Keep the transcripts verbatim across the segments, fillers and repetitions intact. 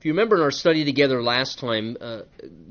If you remember in our study together last time, uh,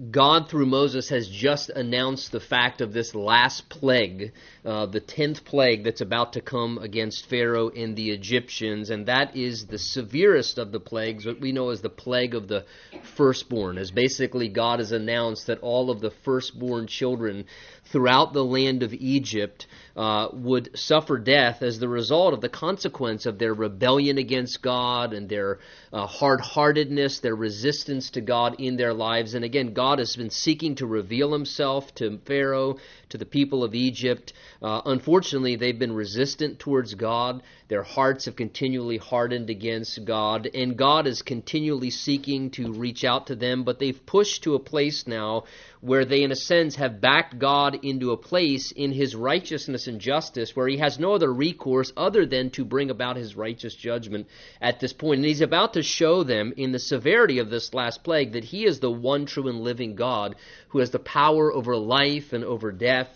God through Moses has just announced the fact of this last plague, uh, the tenth plague that's about to come against Pharaoh and the Egyptians, and that is the severest of the plagues, what we know as the plague of the firstborn, as basically God has announced that all of the firstborn children throughout the land of Egypt uh, would suffer death as the result of the consequence of their rebellion against God and their uh, hard-heartedness, their resistance to God in their lives. And again, God has been seeking to reveal himself to Pharaoh, to the people of Egypt. Uh, unfortunately, they've been resistant towards God. Their hearts have continually hardened against God, and God is continually seeking to reach out to them, but they've pushed to a place now where they, in a sense, have backed God into a place in his righteousness and justice where he has no other recourse other than to bring about his righteous judgment at this point. And he's about to show them in the severity of this last plague that he is the one true and living God who has the power over life and over death.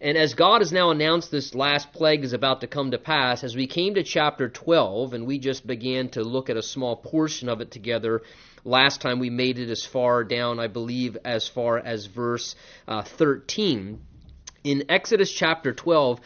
And as God has now announced this last plague is about to come to pass, as we came to chapter twelve, and we just began to look at a small portion of it together, last time we made it as far down, I believe, as far as verse uh, thirteen. In Exodus chapter twelve,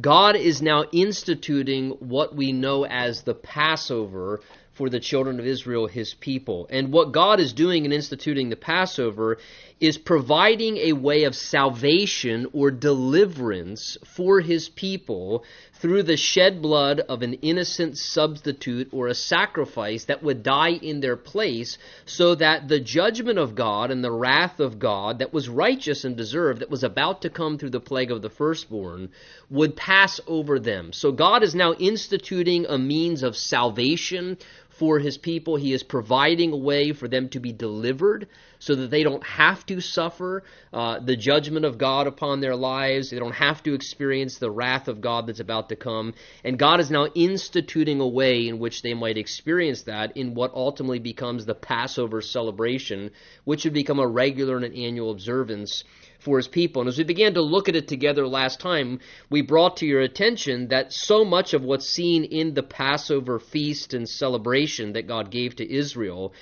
God is now instituting what we know as the Passover for the children of Israel, his people. And what God is doing in instituting the Passover is providing a way of salvation or deliverance for his people through the shed blood of an innocent substitute or a sacrifice that would die in their place, so that the judgment of God and the wrath of God that was righteous and deserved, that was about to come through the plague of the firstborn, would pass over them. So God is now instituting a means of salvation for his people. He is providing a way for them to be delivered so that they don't have to suffer uh, the judgment of God upon their lives. They don't have to experience the wrath of God that's about to come. And God is now instituting a way in which they might experience that in what ultimately becomes the Passover celebration, which would become a regular and an annual observance for his people. And as we began to look at it together last time, we brought to your attention that so much of what's seen in the Passover feast and celebration that God gave to Israel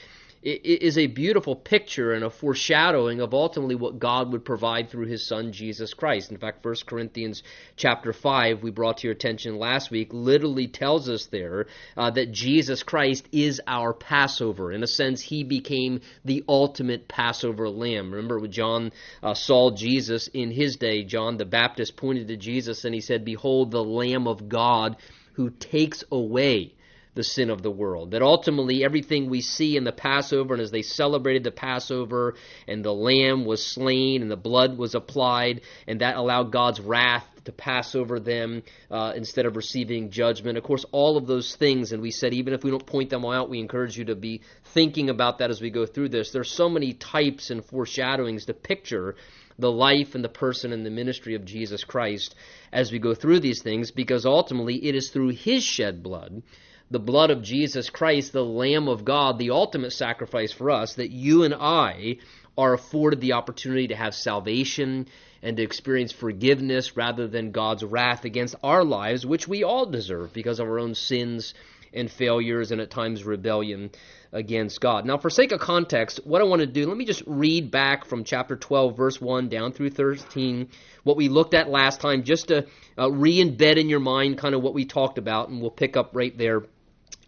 is a beautiful picture and a foreshadowing of ultimately what God would provide through his son, Jesus Christ. In fact, First Corinthians chapter five, we brought to your attention last week, literally tells us there uh, that Jesus Christ is our Passover. In a sense, he became the ultimate Passover lamb. Remember when John uh, saw Jesus in his day, John the Baptist pointed to Jesus and he said, "Behold, the Lamb of God who takes away the sin of the world." That ultimately everything we see in the Passover, and as they celebrated the Passover and the lamb was slain and the blood was applied, and that allowed God's wrath to pass over them uh, instead of receiving judgment. Of course, all of those things, and we said even if we don't point them all out, we encourage you to be thinking about that as we go through this. There's so many types and foreshadowings to picture the life and the person and the ministry of Jesus Christ as we go through these things, because ultimately it is through his shed blood, the blood of Jesus Christ, the Lamb of God, the ultimate sacrifice for us, that you and I are afforded the opportunity to have salvation and to experience forgiveness rather than God's wrath against our lives, which we all deserve because of our own sins and failures and at times rebellion against God. Now, for sake of context, what I want to do, let me just read back from chapter twelve, verse one down through thirteen, what we looked at last time, just to uh, re-embed in your mind kind of what we talked about, and we'll pick up right there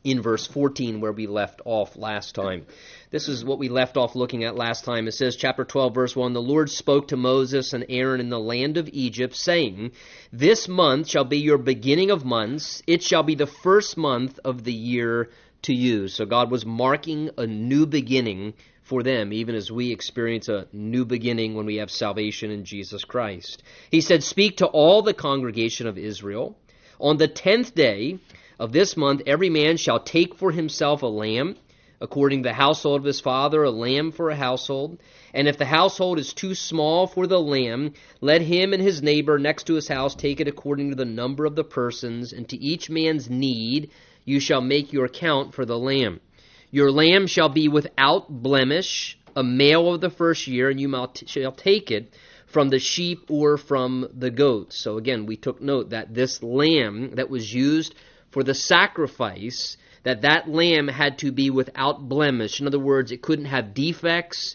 in verse fourteen where we left off last time. This is what we left off looking at last time. It says, chapter twelve, verse one, "The Lord spoke to Moses and Aaron in the land of Egypt, saying, This month shall be your beginning of months. It shall be the first month of the year to you." So God was marking a new beginning for them, even as we experience a new beginning when we have salvation in Jesus Christ. He said, "Speak to all the congregation of Israel. On the tenth day of this month, every man shall take for himself a lamb, according to the household of his father, a lamb for a household. And if the household is too small for the lamb, let him and his neighbor next to his house take it according to the number of the persons, and to each man's need you shall make your account for the lamb. Your lamb shall be without blemish, a male of the first year, and you shall take it from the sheep or from the goats." So again, we took note that this lamb that was used for the sacrifice that that lamb had to be without blemish. In other words, it couldn't have defects.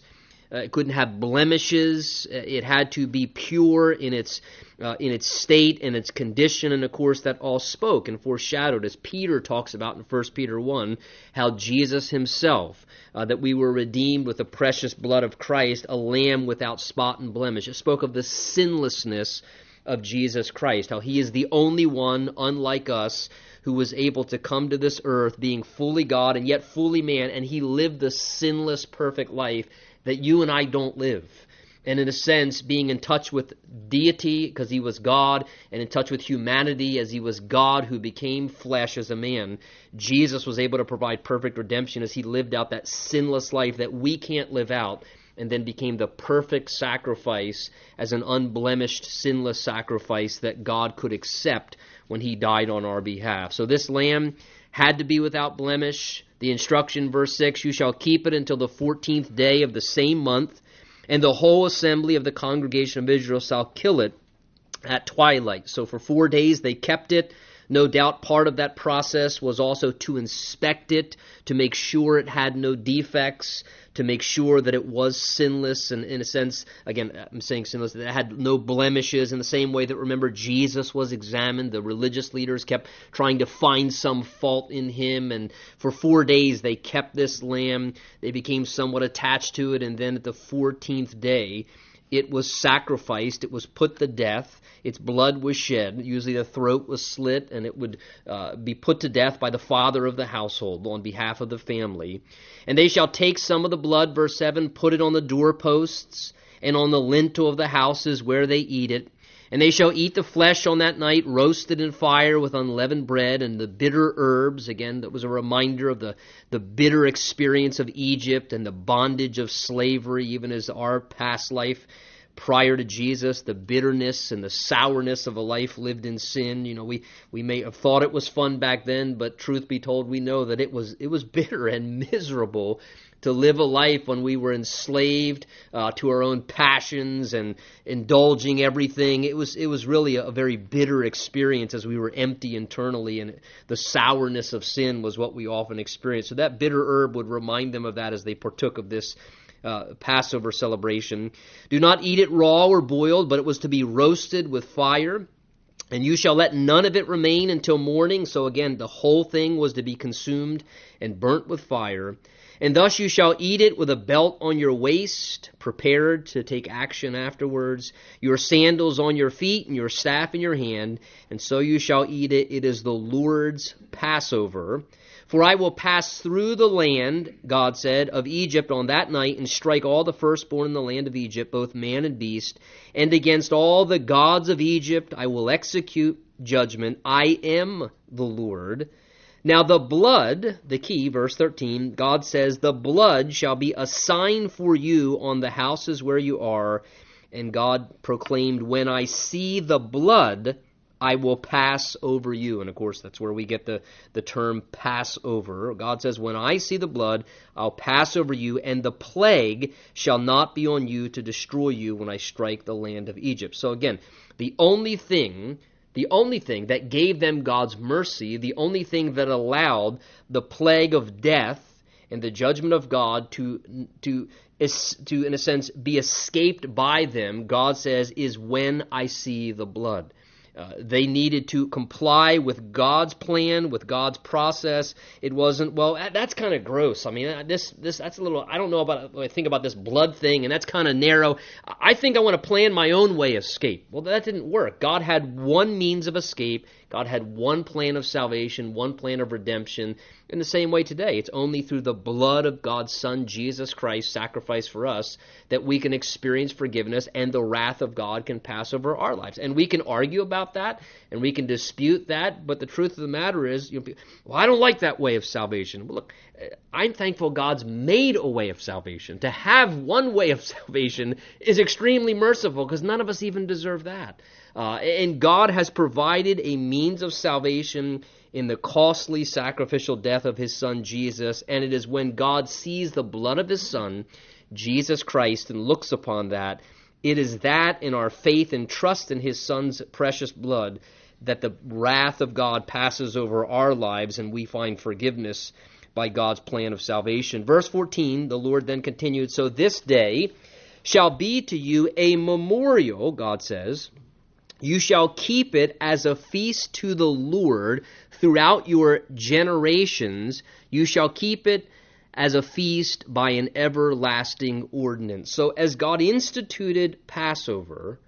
Uh, it couldn't have blemishes. It had to be pure in its uh, in its state and its condition. And of course, that all spoke and foreshadowed, as Peter talks about in First Peter one, how Jesus himself, uh, that we were redeemed with the precious blood of Christ, a lamb without spot and blemish. It spoke of the sinlessness of Jesus Christ, how he is the only one, unlike us, who was able to come to this earth being fully God and yet fully man, and he lived the sinless, perfect life that you and I don't live. And in a sense, being in touch with deity because he was God, and in touch with humanity as he was God who became flesh as a man, Jesus was able to provide perfect redemption as he lived out that sinless life that we can't live out, and then became the perfect sacrifice as an unblemished, sinless sacrifice that God could accept when he died on our behalf. So this lamb had to be without blemish. The instruction, verse six, you shall keep it until the fourteenth day of the same month, and the whole assembly of the congregation of Israel shall kill it at twilight. So for four days they kept it. No doubt part of that process was also to inspect it, to make sure it had no defects, to make sure that it was sinless, and in a sense, again, I'm saying sinless, that it had no blemishes, in the same way that, remember, Jesus was examined. The religious leaders kept trying to find some fault in him, and for four days they kept this lamb. They became somewhat attached to it, and then at the fourteenth day, it was sacrificed, it was put to death, its blood was shed, usually the throat was slit, and it would uh, be put to death by the father of the household on behalf of the family. And they shall take some of the blood, verse seven, put it on the doorposts and on the lintel of the houses where they eat it. And they shall eat the flesh on that night, roasted in fire with unleavened bread and the bitter herbs. Again, that was a reminder of the, the bitter experience of Egypt and the bondage of slavery, even as our past life prior to Jesus, the bitterness and the sourness of a life lived in sin. You know, we, we may have thought it was fun back then, but truth be told, we know that it was it was bitter and miserable to live a life when we were enslaved uh, to our own passions and indulging everything. It was it was really a, a very bitter experience as we were empty internally, and the sourness of sin was what we often experienced. So that bitter herb would remind them of that as they partook of this uh, Passover celebration. Do not eat it raw or boiled, but it was to be roasted with fire. And you shall let none of it remain until morning. So again, the whole thing was to be consumed and burnt with fire. And thus you shall eat it with a belt on your waist, prepared to take action afterwards, your sandals on your feet, and your staff in your hand. And so you shall eat it. It is the Lord's Passover. For I will pass through the land, God said, of Egypt on that night, and strike all the firstborn in the land of Egypt, both man and beast. And against all the gods of Egypt I will execute judgment. I am the Lord. Now the blood, the key, verse thirteen, God says, the blood shall be a sign for you on the houses where you are. And God proclaimed, when I see the blood, I will pass over you. And of course, that's where we get the, the term Passover. God says, when I see the blood, I'll pass over you, and the plague shall not be on you to destroy you when I strike the land of Egypt. So again, the only thing... The only thing that gave them God's mercy, the only thing that allowed the plague of death and the judgment of God to, to, to in a sense, be escaped by them, God says, is when I see the blood. Uh, they needed to comply with God's plan, with God's process. It wasn't, well, that's kind of gross. I mean, this, this, that's a little, I don't know about, I think about this blood thing, and that's kind of narrow. I think I want to plan my own way of escape. Well, that didn't work. God had one means of escape. God had one plan of salvation, one plan of redemption. In the same way today, it's only through the blood of God's Son, Jesus Christ, sacrificed for us, that we can experience forgiveness and the wrath of God can pass over our lives. And we can argue about that, and we can dispute that, but the truth of the matter is, you know, well, I don't like that way of salvation. Well, look, I'm thankful God's made a way of salvation. To have one way of salvation is extremely merciful, because none of us even deserve that. Uh, and God has provided a means of salvation in the costly sacrificial death of his Son, Jesus. And it is when God sees the blood of his Son, Jesus Christ, and looks upon that, it is that in our faith and trust in his Son's precious blood that the wrath of God passes over our lives and we find forgiveness by God's plan of salvation. Verse fourteen, the Lord then continued, "So this day shall be to you a memorial," God says, "you shall keep it as a feast to the Lord throughout your generations. You shall keep it as a feast by an everlasting ordinance." So as God instituted Passover,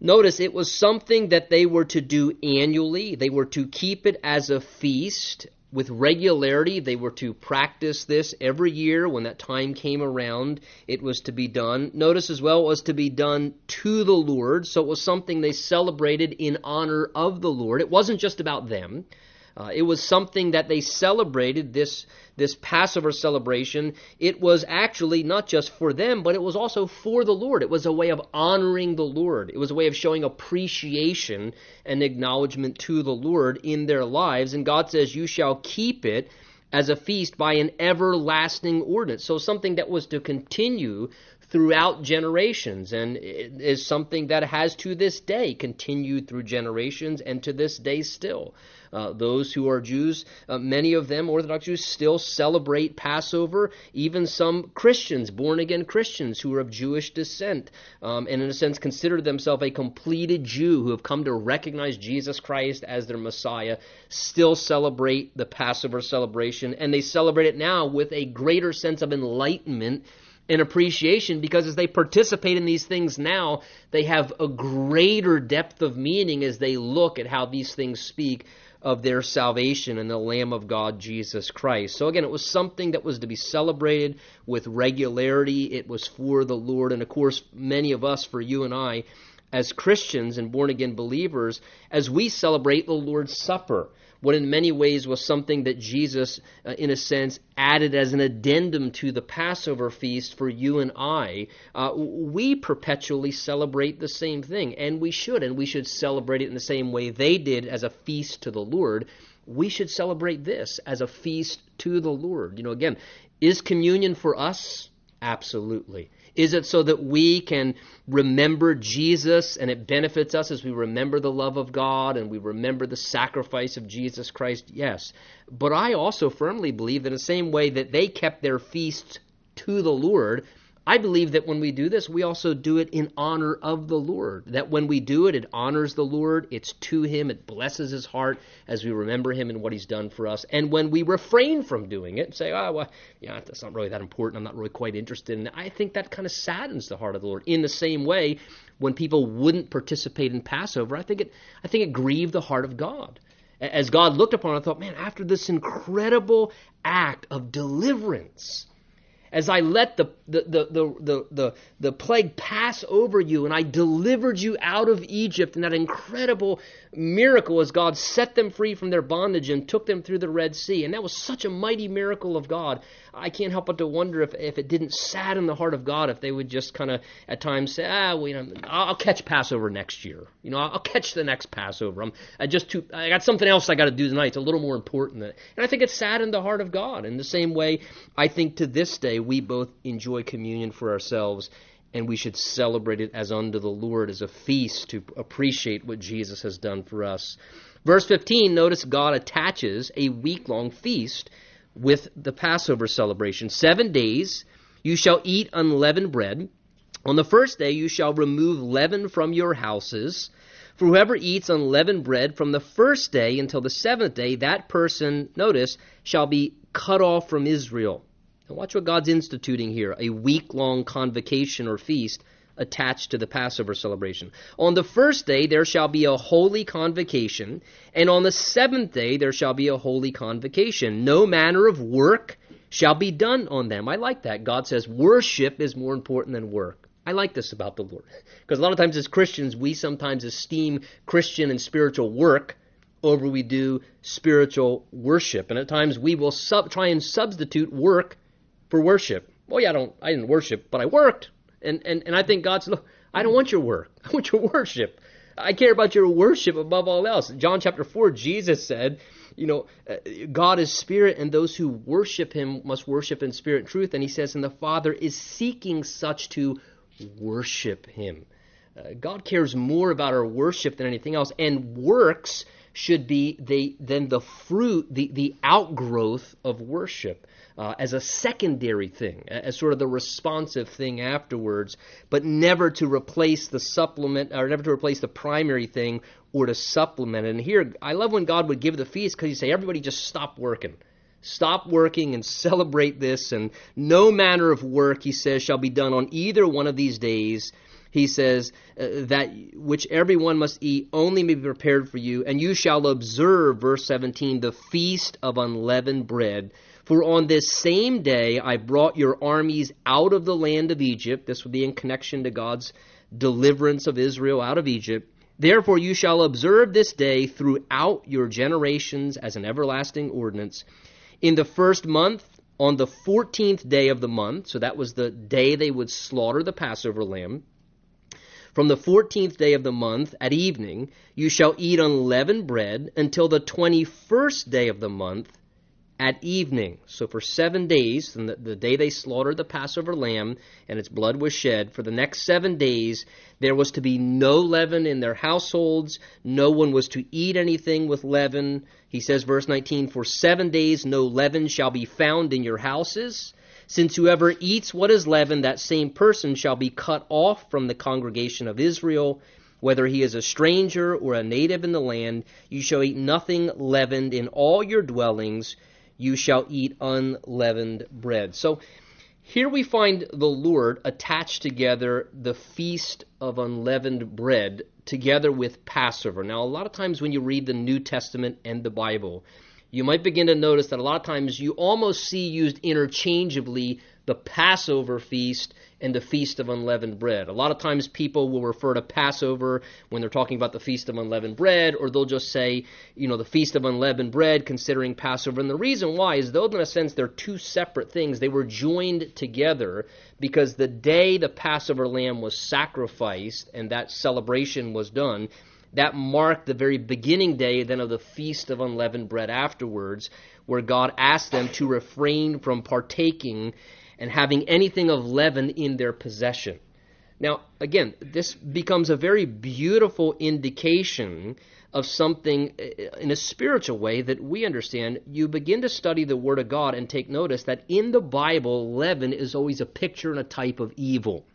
notice it was something that they were to do annually. They were to keep it as a feast with regularity. They were to practice this every year. When that time came around, it was to be done. Notice as well, it was to be done to the Lord. So it was something they celebrated in honor of the Lord. It wasn't just about them. Uh, it was something that they celebrated, this, this Passover celebration. It was actually not just for them, but it was also for the Lord. It was a way of honoring the Lord. It was a way of showing appreciation and acknowledgement to the Lord in their lives. And God says, "You shall keep it as a feast by an everlasting ordinance." So something that was to continue throughout generations, and it is something that has to this day continued through generations and to this day still. Uh, those who are Jews, uh, many of them, Orthodox Jews, still celebrate Passover. Even some Christians, born-again Christians who are of Jewish descent, um, and in a sense consider themselves a completed Jew who have come to recognize Jesus Christ as their Messiah, still celebrate the Passover celebration, and they celebrate it now with a greater sense of enlightenment and appreciation, because as they participate in these things now, they have a greater depth of meaning as they look at how these things speak of their salvation and the Lamb of God, Jesus Christ. So again, it was something that was to be celebrated with regularity. It was for the Lord. And of course, many of us, for you and I, as Christians and born-again believers, as we celebrate the Lord's Supper, what in many ways was something that Jesus, uh, in a sense, added as an addendum to the Passover feast for you and I, uh, we perpetually celebrate the same thing, and we should, and we should celebrate it in the same way they did as a feast to the Lord. We should celebrate this as a feast to the Lord. You know, again, is communion for us? Absolutely. Is it so that we can remember Jesus and it benefits us as we remember the love of God and we remember the sacrifice of Jesus Christ? Yes. But I also firmly believe that in the same way that they kept their feasts to the Lord, I believe that when we do this, we also do it in honor of the Lord. That when we do it, it honors the Lord, it's to Him, it blesses His heart as we remember Him and what He's done for us. And when we refrain from doing it, say, oh, well, yeah, that's not really that important, I'm not really quite interested in it, I think that kind of saddens the heart of the Lord. In the same way, when people wouldn't participate in Passover, I think it, I think it grieved the heart of God. As God looked upon it, I thought, man, after this incredible act of deliverance, as I let the the, the the the the plague pass over you and I delivered you out of Egypt, and that incredible miracle as God set them free from their bondage and took them through the Red Sea, and that was such a mighty miracle of God, I can't help but to wonder if, if it didn't sadden the heart of God if they would just kind of at times say, ah, well, you know, I'll catch Passover next year. You know, I'll catch the next Passover. I'm I just too, I got something else I got to do tonight. It's a little more important than it. And I think it saddened the heart of God. In the same way, I think to this day, we both enjoy communion for ourselves, and we should celebrate it as unto the Lord, as a feast to appreciate what Jesus has done for us. Verse fifteen, notice God attaches a week-long feast with the Passover celebration. Seven days you shall eat unleavened bread. On the first day you shall remove leaven from your houses. For whoever eats unleavened bread from the first day until the seventh day, that person, notice, shall be cut off from Israel. Now watch what God's instituting here, a week-long convocation or feast attached to the Passover celebration. On the first day there shall be a holy convocation, and on the seventh day there shall be a holy convocation. No manner of work shall be done on them. I like that. God says worship is more important than work. I like this about the Lord, because a lot of times as Christians, we sometimes esteem Christian and spiritual work over we do spiritual worship. And at times we will sub- try and substitute work for worship. Well, yeah, I don't. I didn't worship, but I worked, and and and I think God said, "Look, I don't want your work. I want your worship. I care about your worship above all else." John chapter four, Jesus said, "You know, God is spirit, and those who worship Him must worship in spirit and truth." And He says, "And the Father is seeking such to worship Him." Uh, God cares more about our worship than anything else, and works should be the then the fruit, the, the outgrowth of worship uh, as a secondary thing, as sort of the responsive thing afterwards, but never to replace the supplement, or never to replace the primary thing or to supplement. And here, I love when God would give the feast because he'd say, everybody just stop working. Stop working and celebrate this, and no manner of work, he says, shall be done on either one of these days. He says, that which everyone must eat only may be prepared for you, and you shall observe, verse seventeen, the feast of unleavened bread. For on this same day I brought your armies out of the land of Egypt. This would be in connection to God's deliverance of Israel out of Egypt. Therefore you shall observe this day throughout your generations as an everlasting ordinance. In the first month, on the fourteenth day of the month, so that was the day they would slaughter the Passover lamb, from the fourteenth day of the month at evening, you shall eat unleavened bread until the twenty-first day of the month at evening. So for seven days, from the, the day they slaughtered the Passover lamb and its blood was shed, for the next seven days there was to be no leaven in their households. No one was to eat anything with leaven. He says, verse nineteen, for seven days no leaven shall be found in your houses. Since whoever eats what is leavened, that same person shall be cut off from the congregation of Israel. Whether he is a stranger or a native in the land, you shall eat nothing leavened in all your dwellings. You shall eat unleavened bread. So here we find the Lord attached together the feast of unleavened bread together with Passover. Now, a lot of times when you read the New Testament and the Bible, you might begin to notice that a lot of times you almost see used interchangeably the Passover feast and the Feast of Unleavened Bread. A lot of times people will refer to Passover when they're talking about the Feast of Unleavened Bread, or they'll just say, you know, the Feast of Unleavened Bread considering Passover. And the reason why is, though in a sense they're two separate things, they were joined together because the day the Passover lamb was sacrificed and that celebration was done, that marked the very beginning day then of the Feast of Unleavened Bread afterwards, where God asked them to refrain from partaking and having anything of leaven in their possession. Now, again, this becomes a very beautiful indication of something in a spiritual way that we understand. You begin to study the Word of God and take notice that in the Bible, leaven is always a picture and a type of evil,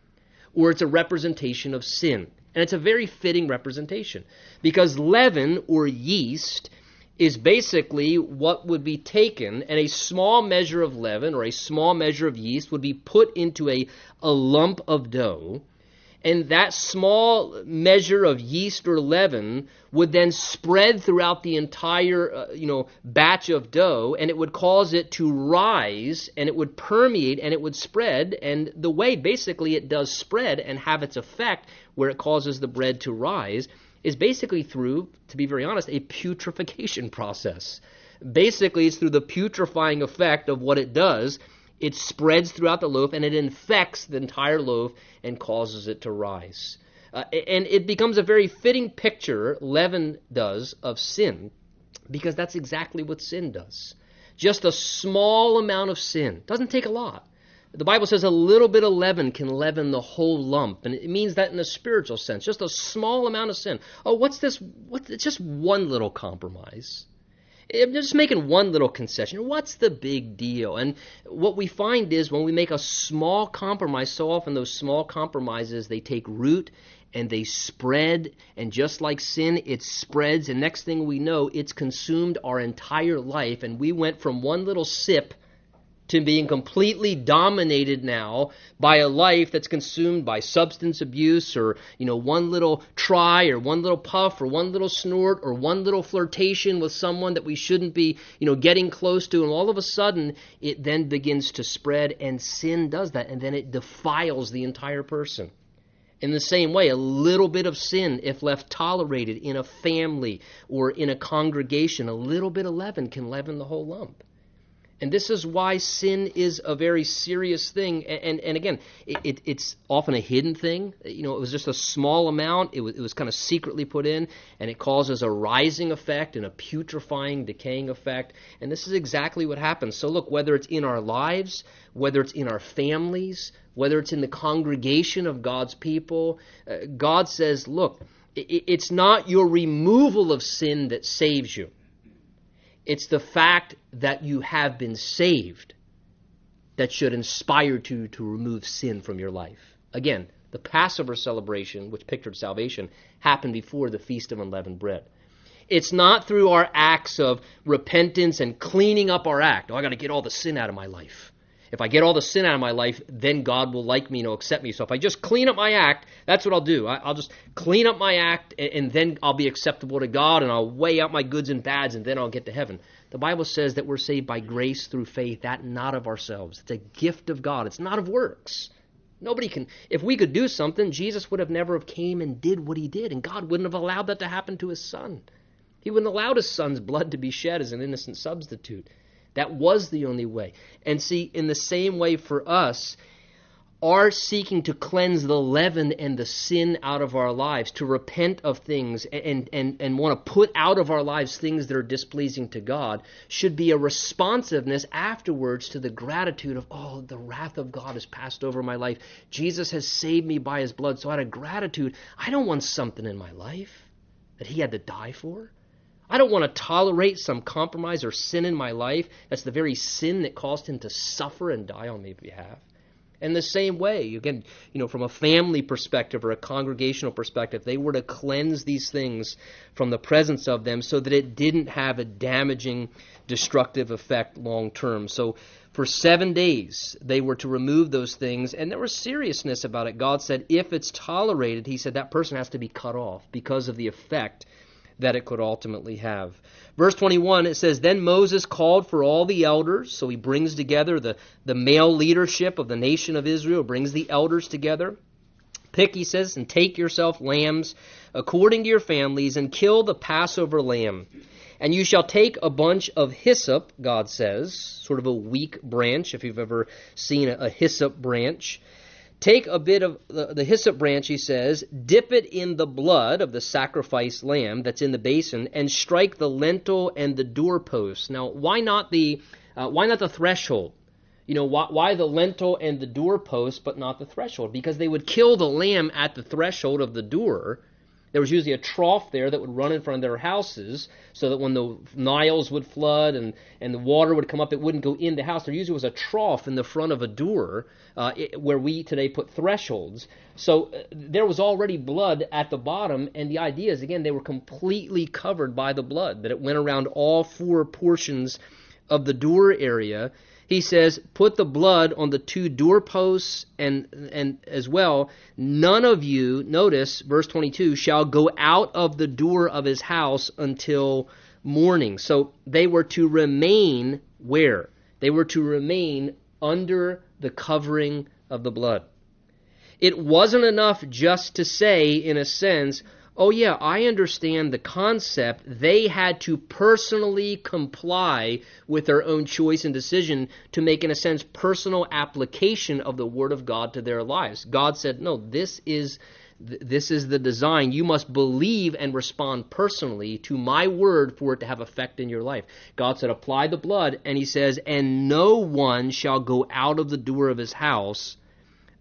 or it's a representation of sin. And it's a very fitting representation because leaven or yeast is basically what would be taken, and a small measure of leaven or a small measure of yeast would be put into a, a lump of dough, and that small measure of yeast or leaven would then spread throughout the entire uh, you know, batch of dough, and it would cause it to rise, and it would permeate, and it would spread. And the way basically it does spread and have its effect where it causes the bread to rise is basically through, to be very honest, a putrefaction process. Basically, it's through the putrefying effect of what it does. It spreads throughout the loaf, and it infects the entire loaf and causes it to rise. Uh, and it becomes a very fitting picture, leaven does, of sin, because that's exactly what sin does. Just a small amount of sin. Doesn't take a lot. The Bible says a little bit of leaven can leaven the whole lump, and it means that in a spiritual sense. Just a small amount of sin. Oh, what's this? What, it's just one little compromise. They're just making one little concession. What's the big deal? And what we find is when we make a small compromise, so often those small compromises, they take root and they spread. And just like sin, it spreads. And next thing we know, it's consumed our entire life. And we went from one little sip to being completely dominated now by a life that's consumed by substance abuse, or you know, one little try or one little puff or one little snort or one little flirtation with someone that we shouldn't be, you know, getting close to. And all of a sudden, it then begins to spread, and sin does that, and then it defiles the entire person. In the same way, a little bit of sin, if left tolerated in a family or in a congregation, a little bit of leaven can leaven the whole lump. And this is why sin is a very serious thing. And and, and again, it, it, it's often a hidden thing. You know, it was just a small amount. It was, it was kind of secretly put in, and it causes a rising effect and a putrefying, decaying effect. And this is exactly what happens. So look, whether it's in our lives, whether it's in our families, whether it's in the congregation of God's people, uh, God says, look, it, it's not your removal of sin that saves you. It's the fact that you have been saved that should inspire you to remove sin from your life. Again, the Passover celebration, which pictured salvation, happened before the Feast of Unleavened Bread. It's not through our acts of repentance and cleaning up our act. Oh, I got to get all the sin out of my life. If I get all the sin out of my life, then God will like me and he'll accept me. So if I just clean up my act, that's what I'll do. I'll just clean up my act, and, and then I'll be acceptable to God, and I'll weigh out my goods and bads, and then I'll get to heaven. The Bible says that we're saved by grace through faith, that not of ourselves. It's a gift of God. It's not of works. Nobody can. If we could do something, Jesus would have never have came and did what he did, and God wouldn't have allowed that to happen to his son. He wouldn't have allowed his son's blood to be shed as an innocent substitute. That was the only way. And see, in the same way for us, our seeking to cleanse the leaven and the sin out of our lives, to repent of things and, and, and want to put out of our lives things that are displeasing to God, should be a responsiveness afterwards to the gratitude of, oh, the wrath of God has passed over my life. Jesus has saved me by his blood. So out of gratitude, I don't want something in my life that he had to die for. I don't want to tolerate some compromise or sin in my life. That's the very sin that caused him to suffer and die on my behalf. And the same way, again, you know, from a family perspective or a congregational perspective, they were to cleanse these things from the presence of them so that it didn't have a damaging, destructive effect long term. So for seven days, they were to remove those things, and there was seriousness about it. God said, if it's tolerated, he said that person has to be cut off because of the effect that it could ultimately have. Verse twenty-one, it says, then Moses called for all the elders. So he brings together the, the male leadership of the nation of Israel, brings the elders together. Pick, he says, and take yourself lambs according to your families and kill the Passover lamb. And you shall take a bunch of hyssop, God says, sort of a weak branch, if you've ever seen a, a hyssop branch. Take a bit of the, the hyssop branch, he says, dip it in the blood of the sacrificed lamb that's in the basin, and strike the lintel and the doorposts. Now, why not the uh, why not the threshold? You know, why, why the lintel and the doorpost, but not the threshold? Because they would kill the lamb at the threshold of the door. There was usually a trough there that would run in front of their houses so that when the Niles would flood and, and the water would come up, it wouldn't go in the house. There usually was a trough in the front of a door uh, it, where we today put thresholds. So uh, there was already blood at the bottom, and the idea is, again, they were completely covered by the blood, that it went around all four portions of the door area. He says, put the blood on the two doorposts and and as well. None of you, notice, verse twenty-two, shall go out of the door of his house until morning. So they were to remain where? They were to remain under the covering of the blood. It wasn't enough just to say, in a sense, oh yeah, I understand the concept. They had to personally comply with their own choice and decision to make, in a sense, personal application of the Word of God to their lives. God said, no, this is th- this is the design. You must believe and respond personally to my Word for it to have effect in your life. God said, apply the blood, and he says, and no one shall go out of the door of his house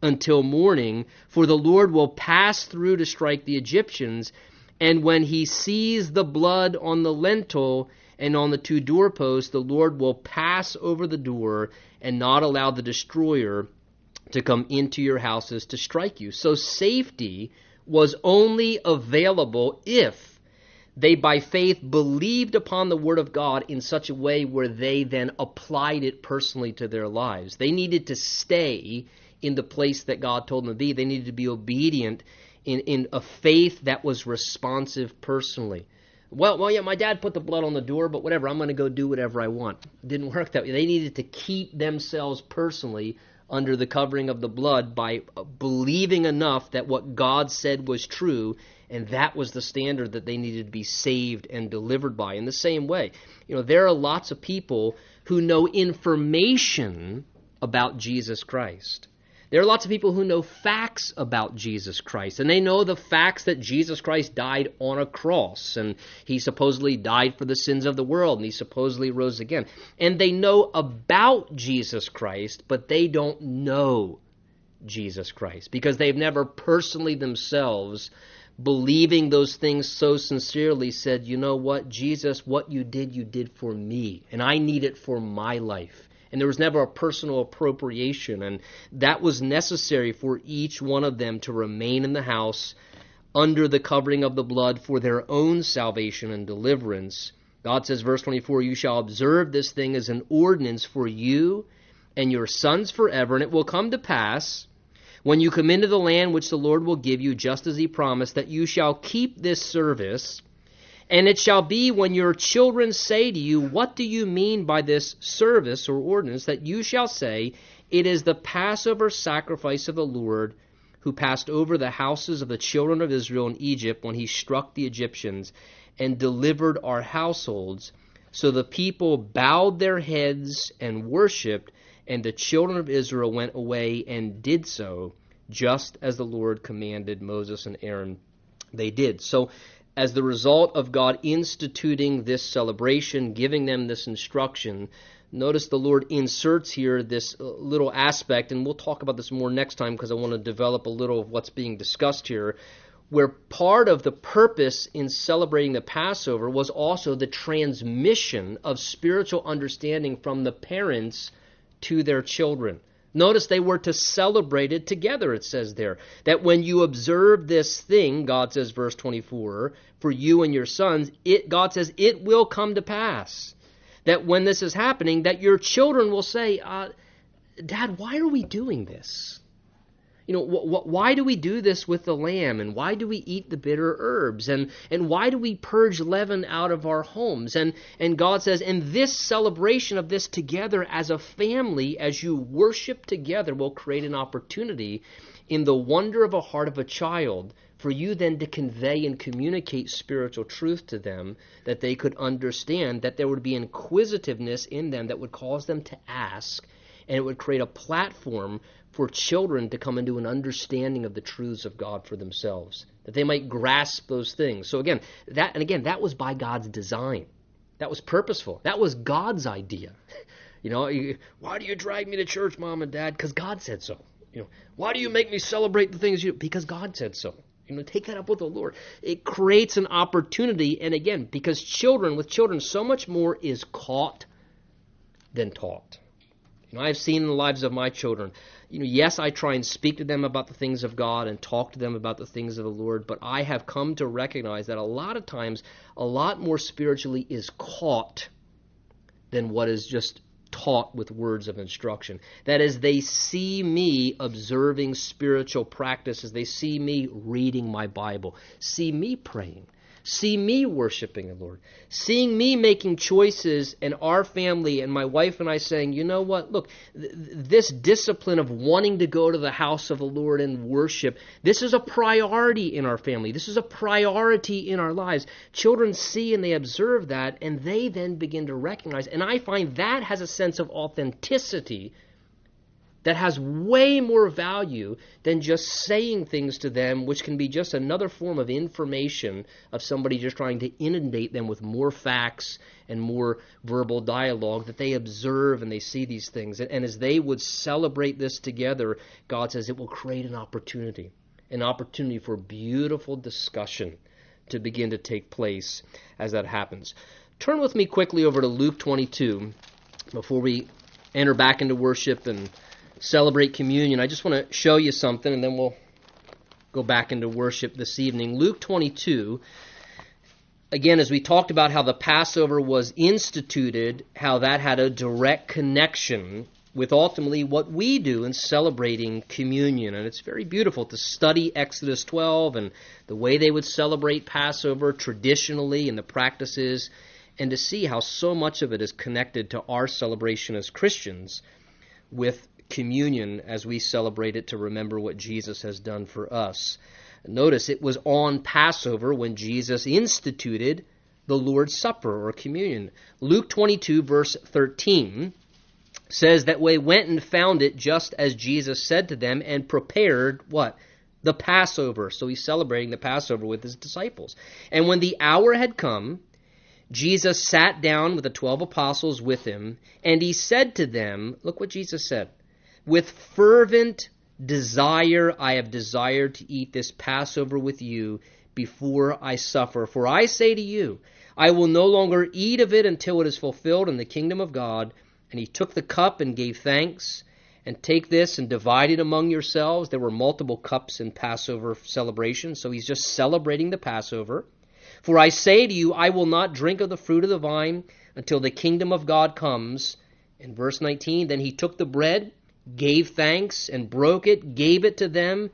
until morning, for the Lord will pass through to strike the Egyptians, and when he sees the blood on the lintel and on the two doorposts, the Lord will pass over the door and not allow the destroyer to come into your houses to strike you. So safety was only available if they by faith believed upon the Word of God in such a way where they then applied it personally to their lives. They needed to stay in the place that God told them to be. They needed to be obedient in, in a faith that was responsive personally. Well, well, yeah, my dad put the blood on the door, but whatever, I'm going to go do whatever I want. It didn't work that way. They needed to keep themselves personally under the covering of the blood by believing enough that what God said was true, and that was the standard that they needed to be saved and delivered by. In the same way, you know, there are lots of people who know information about Jesus Christ. There are lots of people who know facts about Jesus Christ, and they know the facts that Jesus Christ died on a cross, and he supposedly died for the sins of the world, and he supposedly rose again. And they know about Jesus Christ, but they don't know Jesus Christ because they've never personally themselves, believing those things so sincerely, said, you know what, Jesus, what you did, you did for me, and I need it for my life. And there was never a personal appropriation, and that was necessary for each one of them to remain in the house under the covering of the blood for their own salvation and deliverance. God says, verse twenty-four, you shall observe this thing as an ordinance for you and your sons forever, and it will come to pass when you come into the land which the Lord will give you, just as he promised, that you shall keep this service. And it shall be when your children say to you, what do you mean by this service or ordinance, that you shall say, it is the Passover sacrifice of the Lord, who passed over the houses of the children of Israel in Egypt when he struck the Egyptians and delivered our households. So the people bowed their heads and worshipped, and the children of Israel went away and did so, just as the Lord commanded Moses and Aaron. They did. So as the result of God instituting this celebration, giving them this instruction, notice the Lord inserts here this little aspect, and we'll talk about this more next time because I want to develop a little of what's being discussed here, where part of the purpose in celebrating the Passover was also the transmission of spiritual understanding from the parents to their children. Notice they were to celebrate it together, it says there, that when you observe this thing, God says, verse twenty-four, for you and your sons, it, God says, it will come to pass, that when this is happening, that your children will say, uh, Dad, why are we doing this? You know, wh- wh- why do we do this with the lamb, and why do we eat the bitter herbs, and, and why do we purge leaven out of our homes? And, and God says, and this celebration of this together as a family, as you worship together, will create an opportunity in the wonder of a heart of a child for you then to convey and communicate spiritual truth to them, that they could understand, that there would be inquisitiveness in them that would cause them to ask, and it would create a platform for children to come into an understanding of the truths of God for themselves, that they might grasp those things. So again, that and again, that was by God's design. That was purposeful. That was God's idea. You know, why do you drag me to church, Mom and Dad? Because God said so. You know, why do you make me celebrate the things you do? Because God said so. You know, take that up with the Lord. It creates an opportunity, and again, because children, with children, so much more is caught than taught. You know, I've seen in the lives of my children, you know, yes, I try and speak to them about the things of God and talk to them about the things of the Lord, but I have come to recognize that a lot of times, a lot more spiritually is caught than what is just taught with words of instruction. That is, they see me observing spiritual practices. They see me reading my Bible, see me praying, see me worshiping the Lord, seeing me making choices and our family and my wife and I saying, you know what, look, th- this discipline of wanting to go to the house of the Lord and worship, this is a priority in our family. This is a priority in our lives. Children see and they observe that, and they then begin to recognize. And I find that has a sense of authenticity that has way more value than just saying things to them, which can be just another form of information of somebody just trying to inundate them with more facts and more verbal dialogue, that they observe and they see these things. And as they would celebrate this together, God says it will create an opportunity, an opportunity for beautiful discussion to begin to take place as that happens. Turn with me quickly over to Luke twenty-two before we enter back into worship and celebrate communion. I just want to show you something, and then we'll go back into worship this evening. Luke twenty-two, again, as we talked about how the Passover was instituted, how that had a direct connection with ultimately what we do in celebrating communion. And it's very beautiful to study Exodus twelve and the way they would celebrate Passover traditionally and the practices, and to see how so much of it is connected to our celebration as Christians with communion as we celebrate it to remember what Jesus has done for us. Notice it was on Passover when Jesus instituted the Lord's Supper or communion. Luke twenty-two, verse thirteen says that they went and found it just as Jesus said to them and prepared what? The Passover. So he's celebrating the Passover with his disciples. And when the hour had come, Jesus sat down with the twelve apostles with him, and he said to them, look what Jesus said, with fervent desire I have desired to eat this Passover with you before I suffer. For I say to you, I will no longer eat of it until it is fulfilled in the kingdom of God. And he took the cup and gave thanks, and take this and divide it among yourselves. There were multiple cups in Passover celebration, so he's just celebrating the Passover. For I say to you, I will not drink of the fruit of the vine until the kingdom of God comes. In verse nineteen, then he took the bread, gave thanks, and broke it, gave it to them,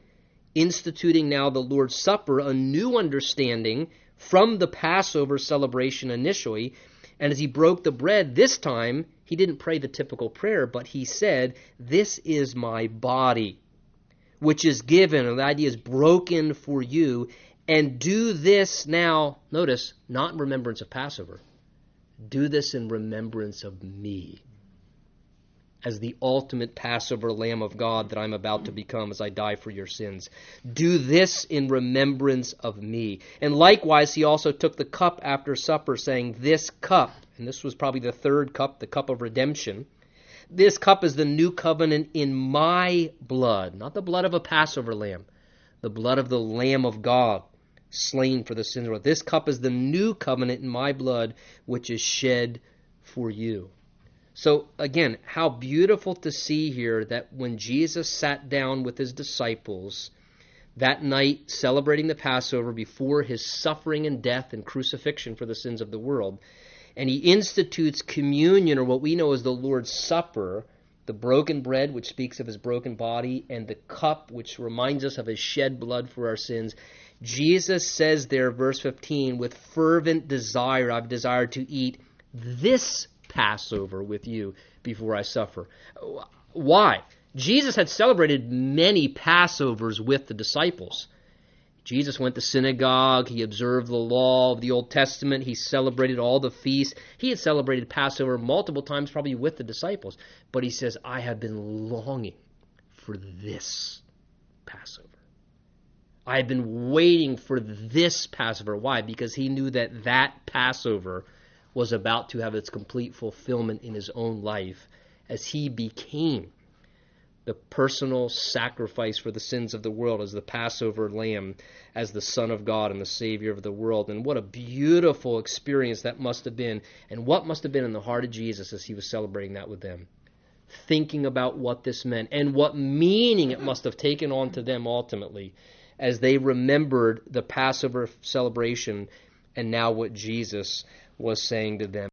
instituting now the Lord's Supper, a new understanding from the Passover celebration initially. And as he broke the bread this time, he didn't pray the typical prayer, but he said, this is my body, which is given, and the idea is broken for you, and do this now, notice, not in remembrance of Passover. Do this in remembrance of me as the ultimate Passover Lamb of God that I'm about to become as I die for your sins. Do this in remembrance of me. And likewise, he also took the cup after supper, saying, this cup, and this was probably the third cup, the cup of redemption, this cup is the new covenant in my blood, not the blood of a Passover lamb, the blood of the Lamb of God, slain for the sins of the world. This cup is the new covenant in my blood, which is shed for you. So again, how beautiful to see here that when Jesus sat down with his disciples that night celebrating the Passover before his suffering and death and crucifixion for the sins of the world, and he institutes communion, or what we know as the Lord's Supper, the broken bread, which speaks of his broken body, and the cup, which reminds us of his shed blood for our sins. Jesus says there, verse fifteen, with fervent desire I've desired to eat this Passover with you before I suffer. Why? Jesus had celebrated many Passovers with the disciples. Jesus went to synagogue. He observed the law of the Old Testament. He celebrated all the feasts. He had celebrated Passover multiple times, probably with the disciples. But he says, I have been longing for this Passover. I have been waiting for this Passover. Why? Because he knew that that Passover was about to have its complete fulfillment in his own life as he became the personal sacrifice for the sins of the world as the Passover Lamb, as the Son of God and the Savior of the world. And what a beautiful experience that must have been, and what must have been in the heart of Jesus as he was celebrating that with them, thinking about what this meant and what meaning it must have taken on to them ultimately as they remembered the Passover celebration and now what Jesus was saying to them.